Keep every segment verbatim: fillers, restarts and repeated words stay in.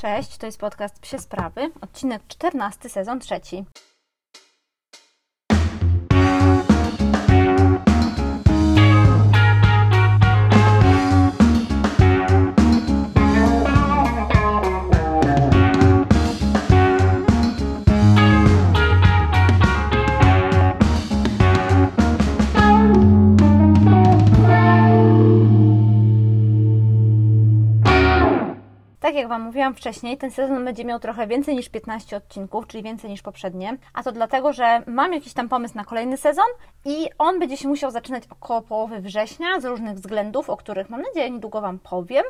Cześć, to jest podcast Psie Sprawy, odcinek czternasty, sezon trzeci. Jak Wam mówiłam wcześniej, ten sezon będzie miał trochę więcej niż piętnaście odcinków, czyli więcej niż poprzednie, a to dlatego, że mam jakiś tam pomysł na kolejny sezon i on będzie się musiał zaczynać około połowy września z różnych względów, o których mam nadzieję niedługo Wam powiem.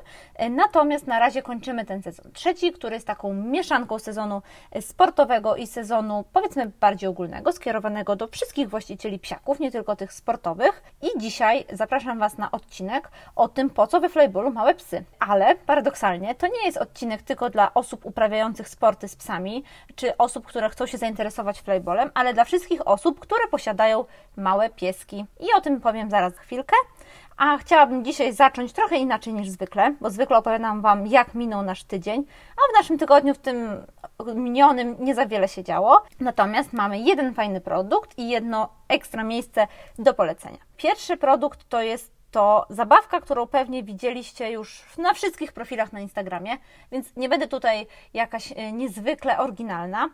Natomiast na razie kończymy ten sezon trzeci, który jest taką mieszanką sezonu sportowego i sezonu, powiedzmy, bardziej ogólnego, skierowanego do wszystkich właścicieli psiaków, nie tylko tych sportowych. I dzisiaj zapraszam Was na odcinek o tym, po co we Flyballu małe psy. Ale paradoksalnie to nie jest odcinek tylko dla osób uprawiających sporty z psami, czy osób, które chcą się zainteresować flyballem, ale dla wszystkich osób, które posiadają małe pieski. I o tym powiem zaraz za chwilkę. A chciałabym dzisiaj zacząć trochę inaczej niż zwykle, bo zwykle opowiadam Wam, jak minął nasz tydzień, a w naszym tygodniu, w tym minionym, nie za wiele się działo. Natomiast mamy jeden fajny produkt i jedno ekstra miejsce do polecenia. Pierwszy produkt to jest to zabawka, którą pewnie widzieliście już na wszystkich profilach na Instagramie, więc nie będę tutaj jakaś niezwykle oryginalna,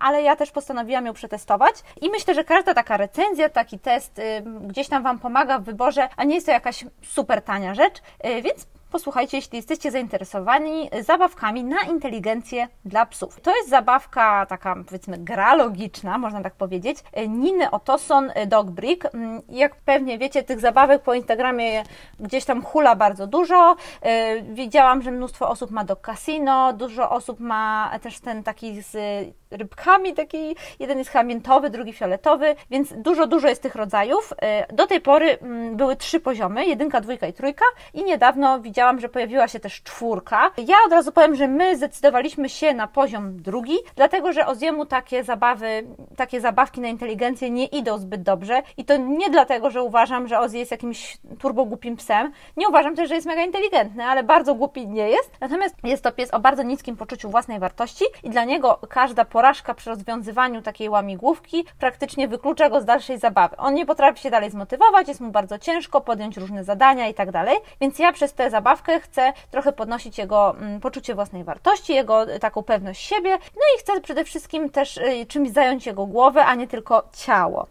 ale ja też postanowiłam ją przetestować i myślę, że każda taka recenzja, taki test gdzieś tam Wam pomaga w wyborze, a nie jest to jakaś super tania rzecz, więc posłuchajcie, jeśli jesteście zainteresowani zabawkami na inteligencję dla psów. To jest zabawka taka, powiedzmy, gra logiczna, można tak powiedzieć, Niny Ottoson, Dog Brick. Jak pewnie wiecie, tych zabawek po Instagramie gdzieś tam hula bardzo dużo. Widziałam, że mnóstwo osób ma Dog Casino, dużo osób ma też ten taki z rybkami, taki jeden jest miętowy, drugi fioletowy, więc dużo, dużo jest tych rodzajów. Do tej pory były trzy poziomy, jedynka, dwójka i trójka i niedawno widziałam, że pojawiła się też czwórka. Ja od razu powiem, że my zdecydowaliśmy się na poziom drugi, dlatego że Oziemu takie zabawy, takie zabawki na inteligencję nie idą zbyt dobrze i to nie dlatego, że uważam, że Ozzy jest jakimś turbogłupim psem. Nie uważam też, że jest mega inteligentny, ale bardzo głupi nie jest. Natomiast jest to pies o bardzo niskim poczuciu własnej wartości i dla niego każda porażka przy rozwiązywaniu takiej łamigłówki praktycznie wyklucza go z dalszej zabawy. On nie potrafi się dalej zmotywować, jest mu bardzo ciężko podjąć różne zadania i tak dalej, więc ja przez tę zabawkę chcę trochę podnosić jego poczucie własnej wartości, jego taką pewność siebie, no i chcę przede wszystkim też czymś zająć jego głowę, a nie tylko ciało.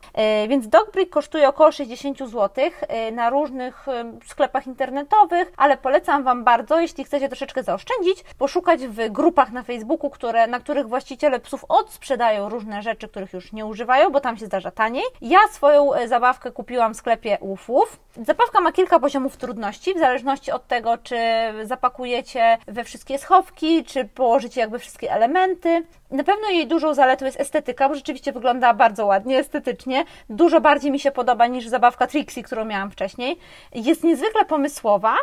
Więc Dog Brick kosztuje około sześćdziesiąt złotych na różnych sklepach internetowych, ale polecam Wam bardzo, jeśli chcecie troszeczkę zaoszczędzić, poszukać w grupach na Facebooku, które, na których właściciele psów odsprzedają różne rzeczy, których już nie używają, bo tam się zdarza taniej. Ja swoją zabawkę kupiłam w sklepie Ufuf. Zabawka ma kilka poziomów trudności, w zależności od tego, czy zapakujecie we wszystkie schowki, czy położycie jakby wszystkie elementy. Na pewno jej dużą zaletą jest estetyka, bo rzeczywiście wygląda bardzo ładnie, estetycznie. Dużo bardziej mi się podoba niż zabawka Trixie, którą miałam wcześniej. Jest niezwykle pomysłowa,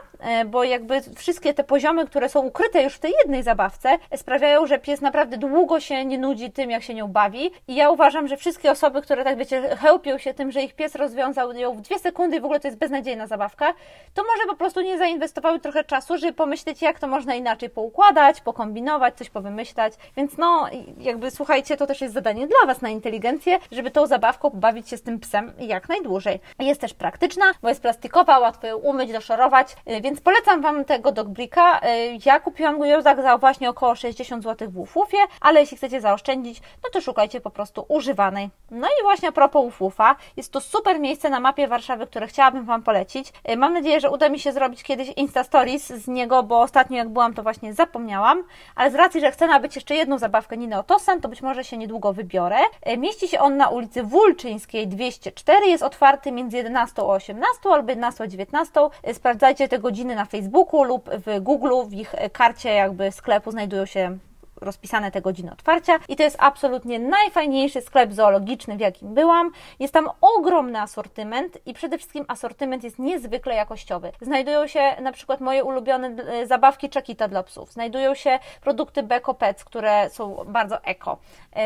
bo jakby wszystkie te poziomy, które są ukryte już w tej jednej zabawce, sprawiają, że pies naprawdę długo się nie nudzi tym, jak się nią bawi. I ja uważam, że wszystkie osoby, które tak wiecie, chełpią się tym, że ich pies rozwiązał ją w dwie sekundy i w ogóle to jest beznadziejna zabawka, to może po prostu nie zainwestowały trochę czasu, żeby pomyśleć, jak to można inaczej poukładać, pokombinować, coś powymyślać. Więc no, jakby słuchajcie, to też jest zadanie dla Was na inteligencję, żeby tą zabawką bawić się z tym psem jak najdłużej. Jest też praktyczna, bo jest plastikowa, łatwo ją umyć, doszorować, więc polecam Wam tego Dog Bricka. Ja kupiłam go za właśnie około sześćdziesiąt złotych w Ufufie, ale jeśli chcecie zaoszczędzić, no to szukajcie po prostu używanej. No i właśnie a propos Ufufa, jest to super miejsce na mapie Warszawy, które chciałabym Wam polecić. Mam nadzieję, że uda mi się zrobić kiedyś Insta Stories z niego, bo ostatnio jak byłam, to właśnie zapomniałam, ale z racji, że chcę nabyć jeszcze jedną zabawkę Niny Ottoson, to być może się niedługo wybiorę. Mieści się on na ulicy Wulczyńskiej dwieście cztery, jest otwarty między jedenastą a osiemnastą albo jedenastą a dziewiętnastą. Sprawdzajcie te godziny na Facebooku lub w Google, w ich karcie jakby sklepu znajdują się rozpisane te godziny otwarcia i to jest absolutnie najfajniejszy sklep zoologiczny, w jakim byłam. Jest tam ogromny asortyment i przede wszystkim asortyment jest niezwykle jakościowy. Znajdują się na przykład moje ulubione zabawki Czekita dla psów, znajdują się produkty Beko Pets, które są bardzo eko,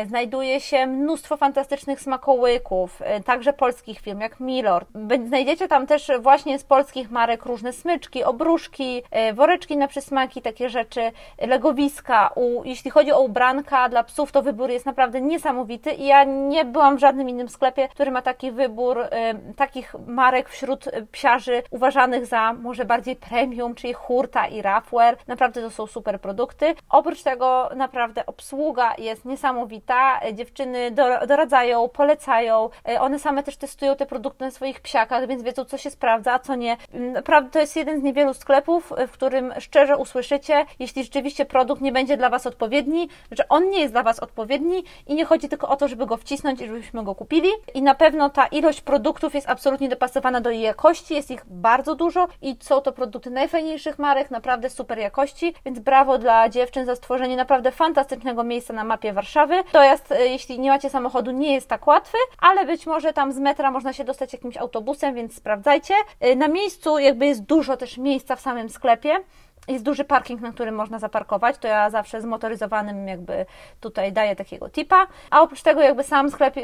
znajduje się mnóstwo fantastycznych smakołyków, także polskich firm jak Milor. Znajdziecie tam też właśnie z polskich marek różne smyczki, obruszki, woreczki na przysmaki, takie rzeczy, legowiska. U, jeśli chodzi o ubranka dla psów, to wybór jest naprawdę niesamowity i ja nie byłam w żadnym innym sklepie, który ma taki wybór y, takich marek wśród psiarzy uważanych za może bardziej premium, czyli Hurta i Rafware. Naprawdę to są super produkty. Oprócz tego naprawdę obsługa jest niesamowita. Dziewczyny do, doradzają, polecają. One same też testują te produkty na swoich psiakach, więc wiedzą, co się sprawdza, a co nie. Naprawdę to jest jeden z niewielu sklepów, w którym szczerze usłyszycie, jeśli rzeczywiście produkt nie będzie dla Was odpowiedni, że on nie jest dla Was odpowiedni i nie chodzi tylko o to, żeby go wcisnąć i żebyśmy go kupili. I na pewno ta ilość produktów jest absolutnie dopasowana do jej jakości, jest ich bardzo dużo i są to produkty najfajniejszych marek, naprawdę super jakości, więc brawo dla dziewczyn za stworzenie naprawdę fantastycznego miejsca na mapie Warszawy. Dojazd, jeśli nie macie samochodu, nie jest tak łatwy, ale być może tam z metra można się dostać jakimś autobusem, więc sprawdzajcie. Na miejscu jakby jest dużo też miejsca w samym sklepie. Jest duży parking, na którym można zaparkować, to ja zawsze zmotoryzowanym jakby tutaj daję takiego tipa, a oprócz tego jakby sam sklep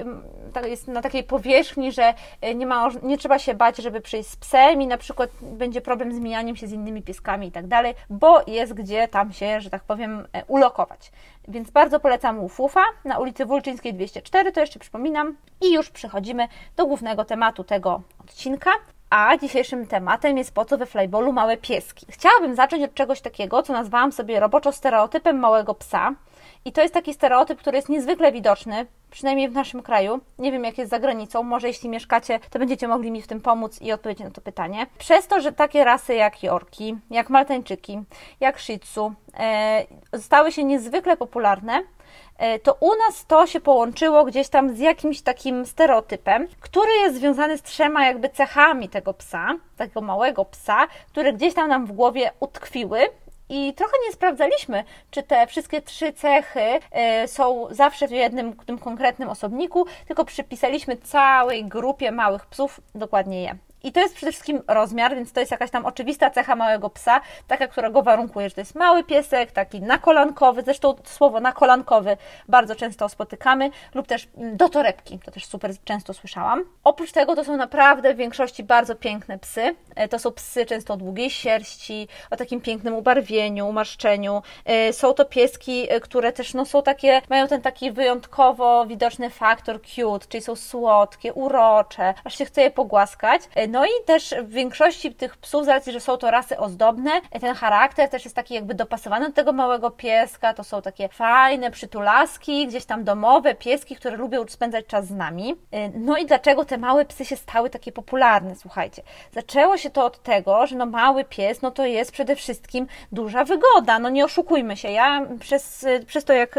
jest na takiej powierzchni, że nie, ma, nie trzeba się bać, żeby przyjść z psem i na przykład będzie problem z mijaniem się z innymi pieskami i tak dalej, bo jest gdzie tam się, że tak powiem, ulokować. Więc bardzo polecam Ufufa na ulicy Wulczyńskiej dwieście cztery, to jeszcze przypominam i już przechodzimy do głównego tematu tego odcinka. A dzisiejszym tematem jest po co we Flyballu małe pieski. Chciałabym zacząć od czegoś takiego, co nazwałam sobie roboczo stereotypem małego psa. I to jest taki stereotyp, który jest niezwykle widoczny, przynajmniej w naszym kraju. Nie wiem, jak jest za granicą, może jeśli mieszkacie, to będziecie mogli mi w tym pomóc i odpowiedzieć na to pytanie. Przez to, że takie rasy jak Yorki, jak Maltańczyki, jak Shih Tzu e, stały się niezwykle popularne, to u nas to się połączyło gdzieś tam z jakimś takim stereotypem, który jest związany z trzema jakby cechami tego psa, takiego małego psa, które gdzieś tam nam w głowie utkwiły. I trochę nie sprawdzaliśmy, czy te wszystkie trzy cechy są zawsze w jednym tym konkretnym osobniku, tylko przypisaliśmy całej grupie małych psów dokładnie je. I to jest przede wszystkim rozmiar, więc to jest jakaś tam oczywista cecha małego psa, taka, która go warunkuje, że to jest mały piesek, taki nakolankowy, zresztą słowo nakolankowy bardzo często spotykamy, lub też do torebki, to też super często słyszałam. Oprócz tego to są naprawdę w większości bardzo piękne psy, to są psy często o długiej sierści, o takim pięknym ubarwieniu, umarszczeniu, są to pieski, które też no, są takie, mają ten taki wyjątkowo widoczny faktor cute, czyli są słodkie, urocze, aż się chce je pogłaskać. No i też w większości tych psów, z racji, że są to rasy ozdobne, ten charakter też jest taki jakby dopasowany do tego małego pieska, to są takie fajne przytulaski, gdzieś tam domowe pieski, które lubią spędzać czas z nami. No i dlaczego te małe psy się stały takie popularne, słuchajcie? Zaczęło się to od tego, że no mały pies, no to jest przede wszystkim duża wygoda, no nie oszukujmy się, ja przez, przez to jak...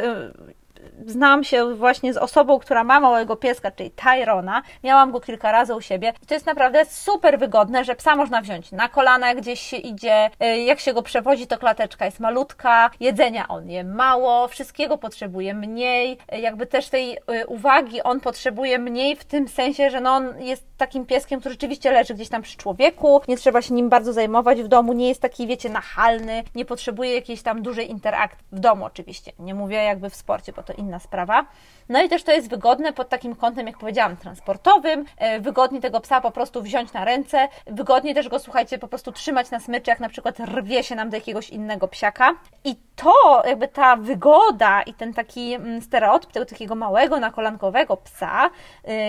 Znam się właśnie z osobą, która ma małego pieska, czyli Tyrona. Miałam go kilka razy u siebie i to jest naprawdę super wygodne, że psa można wziąć na kolana, gdzieś się idzie, jak się go przewozi, to klateczka jest malutka, jedzenia on je mało, wszystkiego potrzebuje mniej, jakby też tej uwagi on potrzebuje mniej w tym sensie, że no on jest takim pieskiem, który rzeczywiście leży gdzieś tam przy człowieku, nie trzeba się nim bardzo zajmować w domu, nie jest taki, wiecie, nachalny, nie potrzebuje jakiejś tam dużej interakcji w domu oczywiście, nie mówię jakby w sporcie, bo to inna sprawa. No i też to jest wygodne pod takim kątem, jak powiedziałam, transportowym, wygodnie tego psa po prostu wziąć na ręce, wygodnie też go, słuchajcie, po prostu trzymać na smyczy, jak na przykład rwie się nam do jakiegoś innego psiaka. I to jakby ta wygoda i ten taki stereotyp tego takiego małego, nakolankowego psa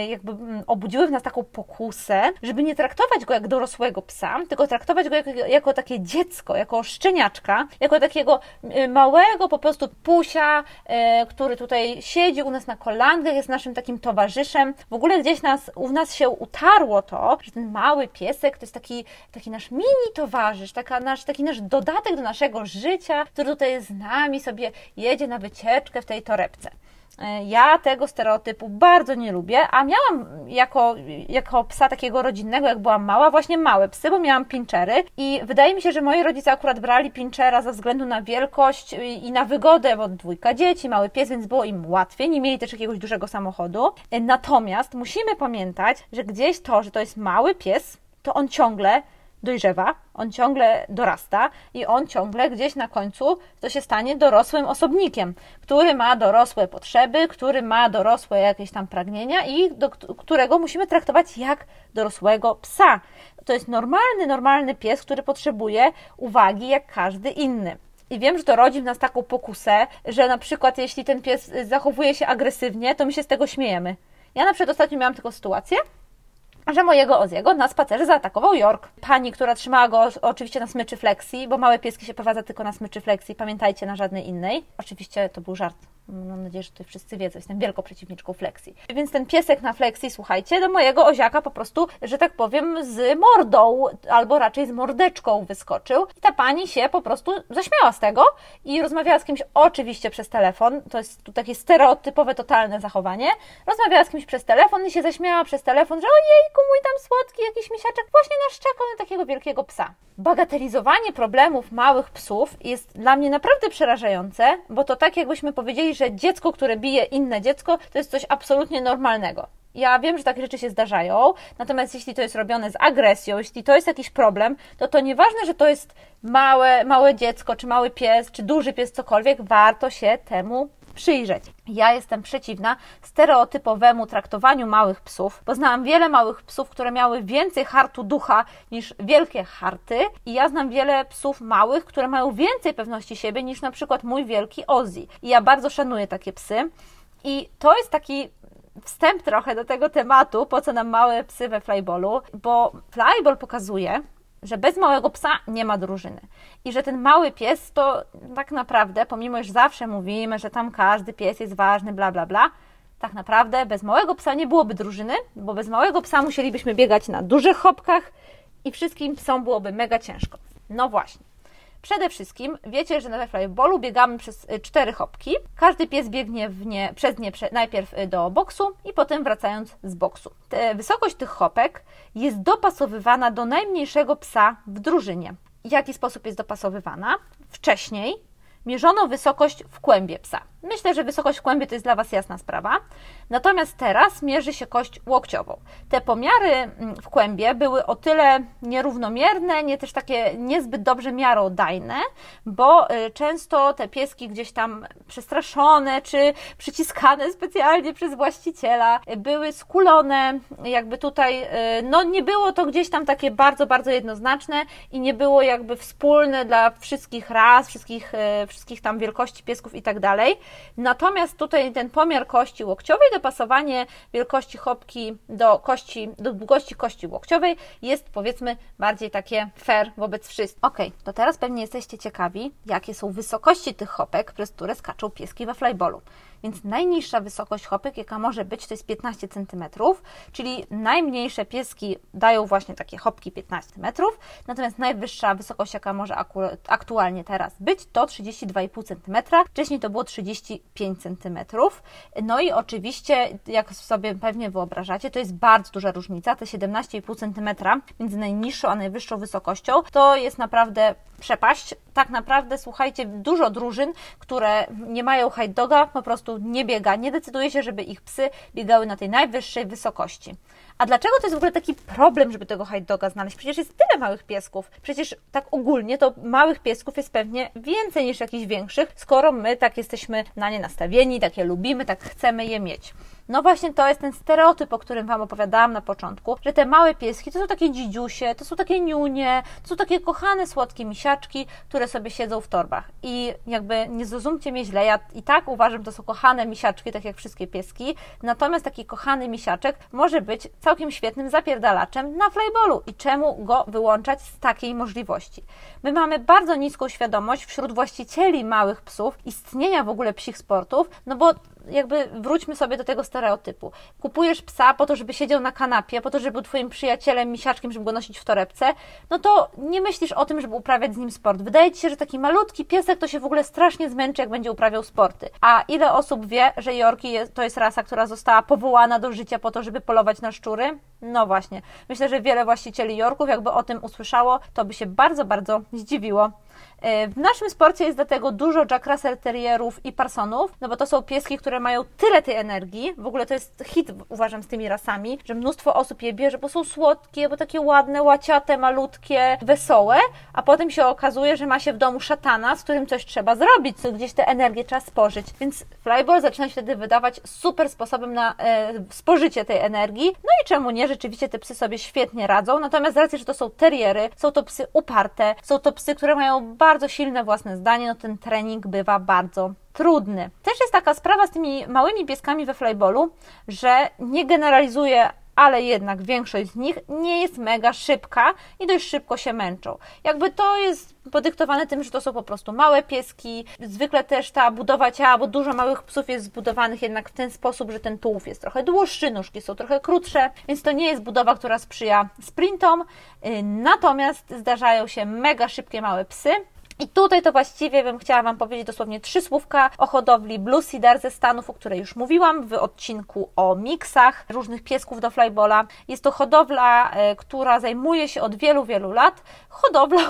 jakby obudziły w nas taką pokusę, żeby nie traktować go jak dorosłego psa, tylko traktować go jako, jako takie dziecko, jako szczeniaczka, jako takiego małego po prostu pusia, który tutaj siedzi u nas na kolankach, jest naszym takim towarzyszem. W ogóle gdzieś nas, u nas się utarło to, że ten mały piesek to jest taki, taki nasz mini towarzysz, taka nasz, taki nasz dodatek do naszego życia, który tutaj jest z nami, sobie jedzie na wycieczkę w tej torebce. Ja tego stereotypu bardzo nie lubię, a miałam jako, jak jako psa takiego rodzinnego, jak byłam mała, właśnie małe psy, bo miałam pinczery i wydaje mi się, że moi rodzice akurat brali pinczera ze względu na wielkość i na wygodę, bo dwójka dzieci, mały pies, więc było im łatwiej, nie mieli też jakiegoś dużego samochodu. Natomiast musimy pamiętać, że gdzieś to, że to jest mały pies, to on ciągle dojrzewa, on ciągle dorasta i on ciągle gdzieś na końcu to się stanie dorosłym osobnikiem, który ma dorosłe potrzeby, który ma dorosłe jakieś tam pragnienia i do którego musimy traktować jak dorosłego psa. To jest normalny, normalny pies, który potrzebuje uwagi jak każdy inny. I wiem, że to rodzi w nas taką pokusę, że na przykład jeśli ten pies zachowuje się agresywnie, to my się z tego śmiejemy. Ja na przykład ostatnio miałam taką sytuację, że mojego Ozzy'ego na spacerze zaatakował York. Pani, która trzymała go oczywiście na smyczy flexi, bo małe pieski się prowadza tylko na smyczy flexi, pamiętajcie, na żadnej innej. Oczywiście to był żart. Mam nadzieję, że tutaj wszyscy wiedzą, jestem wielką przeciwniczką flexi. Więc ten piesek na flexi, słuchajcie, do mojego Oziaka po prostu, że tak powiem, z mordą, albo raczej z mordeczką wyskoczył. I ta pani się po prostu zaśmiała z tego i rozmawiała z kimś oczywiście przez telefon. To jest tu takie stereotypowe, totalne zachowanie. Rozmawiała z kimś przez telefon i się zaśmiała przez telefon, że ojejku, mój tam słodki jakiś misiaczek właśnie naszczekał na takiego wielkiego psa. Bagatelizowanie problemów małych psów jest dla mnie naprawdę przerażające, bo to tak jakbyśmy powiedzieli, że dziecko, które bije inne dziecko, to jest coś absolutnie normalnego. Ja wiem, że takie rzeczy się zdarzają, natomiast jeśli to jest robione z agresją, jeśli to jest jakiś problem, to to nieważne, że to jest małe, małe dziecko, czy mały pies, czy duży pies, cokolwiek, warto się temu przyjrzeć. Ja jestem przeciwna stereotypowemu traktowaniu małych psów, bo znałam wiele małych psów, które miały więcej hartu ducha niż wielkie harty i ja znam wiele psów małych, które mają więcej pewności siebie niż na przykład mój wielki Ozzy. I ja bardzo szanuję takie psy i to jest taki wstęp trochę do tego tematu, po co nam małe psy we Flyballu, bo Flyball pokazuje, że bez małego psa nie ma drużyny i że ten mały pies to tak naprawdę, pomimo iż zawsze mówimy, że tam każdy pies jest ważny, bla, bla, bla, tak naprawdę bez małego psa nie byłoby drużyny, bo bez małego psa musielibyśmy biegać na dużych chopkach i wszystkim psom byłoby mega ciężko. No właśnie. Przede wszystkim wiecie, że na Flyballu biegamy przez cztery hopki. Każdy pies biegnie w nie, przez nie najpierw do boksu i potem wracając z boksu. Te, wysokość tych hopek jest dopasowywana do najmniejszego psa w drużynie. W jaki sposób jest dopasowywana? Wcześniej mierzono wysokość w kłębie psa. Myślę, że wysokość w kłębie to jest dla Was jasna sprawa. Natomiast teraz mierzy się kość łokciową. Te pomiary w kłębie były o tyle nierównomierne, nie też takie niezbyt dobrze miarodajne, bo często te pieski gdzieś tam przestraszone czy przyciskane specjalnie przez właściciela były skulone, jakby tutaj, no nie było to gdzieś tam takie bardzo, bardzo jednoznaczne i nie było jakby wspólne dla wszystkich ras, wszystkich, wszystkich tam wielkości piesków i tak dalej. Natomiast tutaj ten pomiar kości łokciowej, dopasowanie wielkości chopki do kości, do długości kości łokciowej jest, powiedzmy, bardziej takie fair wobec wszystkich. Ok, to teraz pewnie jesteście ciekawi, jakie są wysokości tych chopek, przez które skaczą pieski we Flyballu. Więc najniższa wysokość chopek, jaka może być, to jest piętnaście centymetrów, czyli najmniejsze pieski dają właśnie takie chopki piętnaście centymetrów, natomiast najwyższa wysokość, jaka może aktualnie teraz być, to trzydzieści dwa i pół centymetra, wcześniej to było trzydzieści pięć centymetrów, no i oczywiście, jak sobie pewnie wyobrażacie, to jest bardzo duża różnica, te siedemnaście i pół centymetra między najniższą a najwyższą wysokością, to jest naprawdę przepaść. Tak naprawdę, słuchajcie, dużo drużyn, które nie mają hide doga, po prostu nie biega, nie decyduje się, żeby ich psy biegały na tej najwyższej wysokości. A dlaczego to jest w ogóle taki problem, żeby tego hide doga znaleźć? Przecież jest tyle małych piesków. Przecież tak ogólnie to małych piesków jest pewnie więcej niż jakichś większych, skoro my tak jesteśmy na nie nastawieni, tak je lubimy, tak chcemy je mieć. No właśnie to jest ten stereotyp, o którym Wam opowiadałam na początku, że te małe pieski to są takie dzidziusie, to są takie niunie, to są takie kochane, słodkie misiaczki, które sobie siedzą w torbach. I jakby nie zrozumcie mnie źle, ja i tak uważam, że to są kochane misiaczki, tak jak wszystkie pieski, natomiast taki kochany misiaczek może być całkiem świetnym zapierdalaczem na Flyballu i czemu go wyłączać z takiej możliwości? My mamy bardzo niską świadomość wśród właścicieli małych psów istnienia w ogóle psich sportów, no bo jakby wróćmy sobie do tego stereotypu. Kupujesz psa po to, żeby siedział na kanapie, po to, żeby był twoim przyjacielem, misiaczkiem, żeby go nosić w torebce, no to nie myślisz o tym, żeby uprawiać z nim sport. Wydaje ci się, że taki malutki piesek to się w ogóle strasznie zmęczy, jak będzie uprawiał sporty. A ile osób wie, że Yorki jest, to jest rasa, która została powołana do życia po to, żeby polować na szczury? No właśnie. Myślę, że wiele właścicieli Yorków jakby o tym usłyszało, to by się bardzo, bardzo zdziwiło. W naszym sporcie jest dlatego dużo Jack Russell terrierów i Parsonów, no bo to są pieski, które mają tyle tej energii, w ogóle to jest hit, uważam, z tymi rasami, że mnóstwo osób je bierze, bo są słodkie, bo takie ładne, łaciate, malutkie, wesołe, a potem się okazuje, że ma się w domu szatana, z którym coś trzeba zrobić, gdzieś tę energię trzeba spożyć, więc Flyball zaczyna się wtedy wydawać super sposobem na e, spożycie tej energii, no i czemu nie, rzeczywiście te psy sobie świetnie radzą, natomiast z racji, że to są terriery, są to psy uparte, są to psy, które mają bardzo silne własne zdanie, no ten trening bywa bardzo trudny. Też jest taka sprawa z tymi małymi pieskami we Flyballu, że nie generalizuje, ale jednak większość z nich nie jest mega szybka i dość szybko się męczą. Jakby to jest podyktowane tym, że to są po prostu małe pieski, zwykle też ta budowa ciała, bo dużo małych psów jest zbudowanych jednak w ten sposób, że ten tułów jest trochę dłuższy, nóżki są trochę krótsze, więc to nie jest budowa, która sprzyja sprintom, natomiast zdarzają się mega szybkie małe psy. I tutaj to właściwie bym chciała Wam powiedzieć dosłownie trzy słówka o hodowli Blue Cedar ze Stanów, o której już mówiłam w odcinku o miksach różnych piesków do Flyballa. Jest to hodowla, która zajmuje się od wielu, wielu lat hodowlą,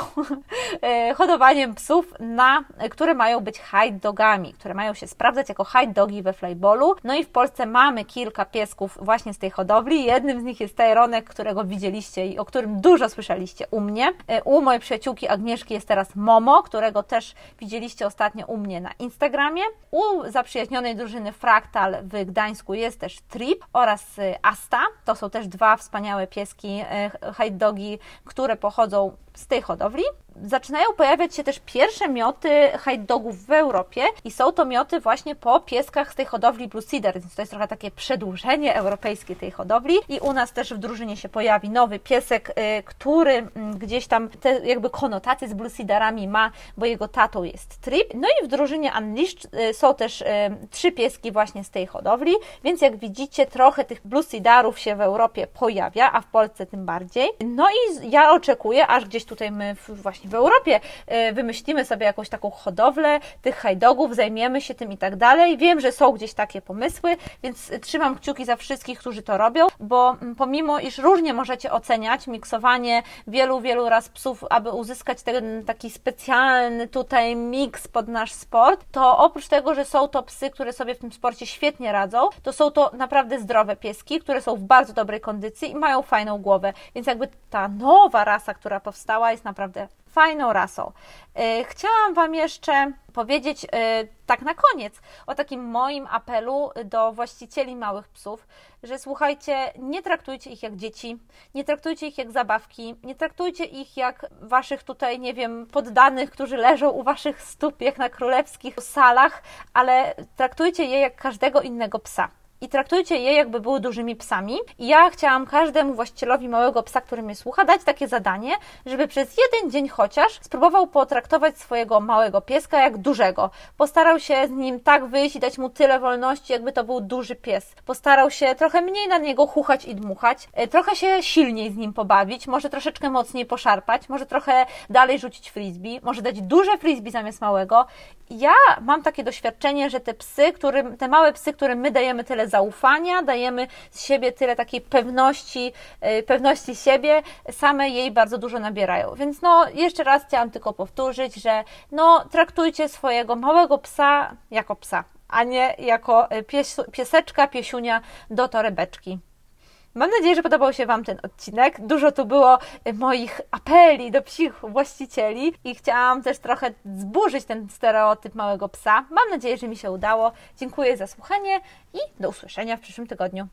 hodowaniem psów, na, które mają być hide dogami, które mają się sprawdzać jako hide dogi we Flyballu. No i w Polsce mamy kilka piesków właśnie z tej hodowli. Jednym z nich jest Tejronek, którego widzieliście i o którym dużo słyszeliście u mnie. U mojej przyjaciółki Agnieszki jest teraz Momo, którego też widzieliście ostatnio u mnie na Instagramie. U zaprzyjaźnionej drużyny Fraktal w Gdańsku jest też Trip oraz Asta. To są też dwa wspaniałe pieski, hide dogi, które pochodzą z tej hodowli. Zaczynają pojawiać się też pierwsze mioty hide dogów w Europie i są to mioty właśnie po pieskach z tej hodowli Blue Cedar, więc to jest trochę takie przedłużenie europejskie tej hodowli i u nas też w drużynie się pojawi nowy piesek, który gdzieś tam te jakby konotacje z Blue Cedarami ma, bo jego tatą jest Trip. No i w drużynie Unleashed są też trzy pieski właśnie z tej hodowli, więc jak widzicie trochę tych Blue Cedarów się w Europie pojawia, a w Polsce tym bardziej. No i ja oczekuję, aż gdzieś tutaj my właśnie w Europie wymyślimy sobie jakąś taką hodowlę tych hide dogów, zajmiemy się tym i tak dalej. Wiem, że są gdzieś takie pomysły, więc trzymam kciuki za wszystkich, którzy to robią, bo pomimo, iż różnie możecie oceniać miksowanie wielu, wielu raz psów, aby uzyskać ten taki specjalny tutaj miks pod nasz sport, to oprócz tego, że są to psy, które sobie w tym sporcie świetnie radzą, to są to naprawdę zdrowe pieski, które są w bardzo dobrej kondycji i mają fajną głowę, więc jakby ta nowa rasa, która powstała, jest naprawdę fajną rasą. Chciałam Wam jeszcze powiedzieć tak na koniec o takim moim apelu do właścicieli małych psów, że słuchajcie, nie traktujcie ich jak dzieci, nie traktujcie ich jak zabawki, nie traktujcie ich jak waszych tutaj, nie wiem, poddanych, którzy leżą u waszych stóp, jak na królewskich salach, ale traktujcie je jak każdego innego psa. I traktujcie je, jakby były dużymi psami. I ja chciałam każdemu właścicielowi małego psa, który mnie słucha, dać takie zadanie, żeby przez jeden dzień chociaż spróbował potraktować swojego małego pieska jak dużego. Postarał się z nim tak wyjść i dać mu tyle wolności, jakby to był duży pies. Postarał się trochę mniej na niego chuchać i dmuchać, trochę się silniej z nim pobawić, może troszeczkę mocniej poszarpać, może trochę dalej rzucić frisbee, może dać duże frisbee zamiast małego. Ja mam takie doświadczenie, że te psy, którym, te małe psy, którym my dajemy tyle zaufania, dajemy z siebie tyle takiej pewności, pewności siebie, same jej bardzo dużo nabierają. Więc no, jeszcze raz chciałam tylko powtórzyć, że no, traktujcie swojego małego psa jako psa, a nie jako pies, pieseczka, piesiunia do torebeczki. Mam nadzieję, że podobał się Wam ten odcinek. Dużo tu było moich apeli do psich właścicieli i chciałam też trochę zburzyć ten stereotyp małego psa. Mam nadzieję, że mi się udało. Dziękuję za słuchanie i do usłyszenia w przyszłym tygodniu.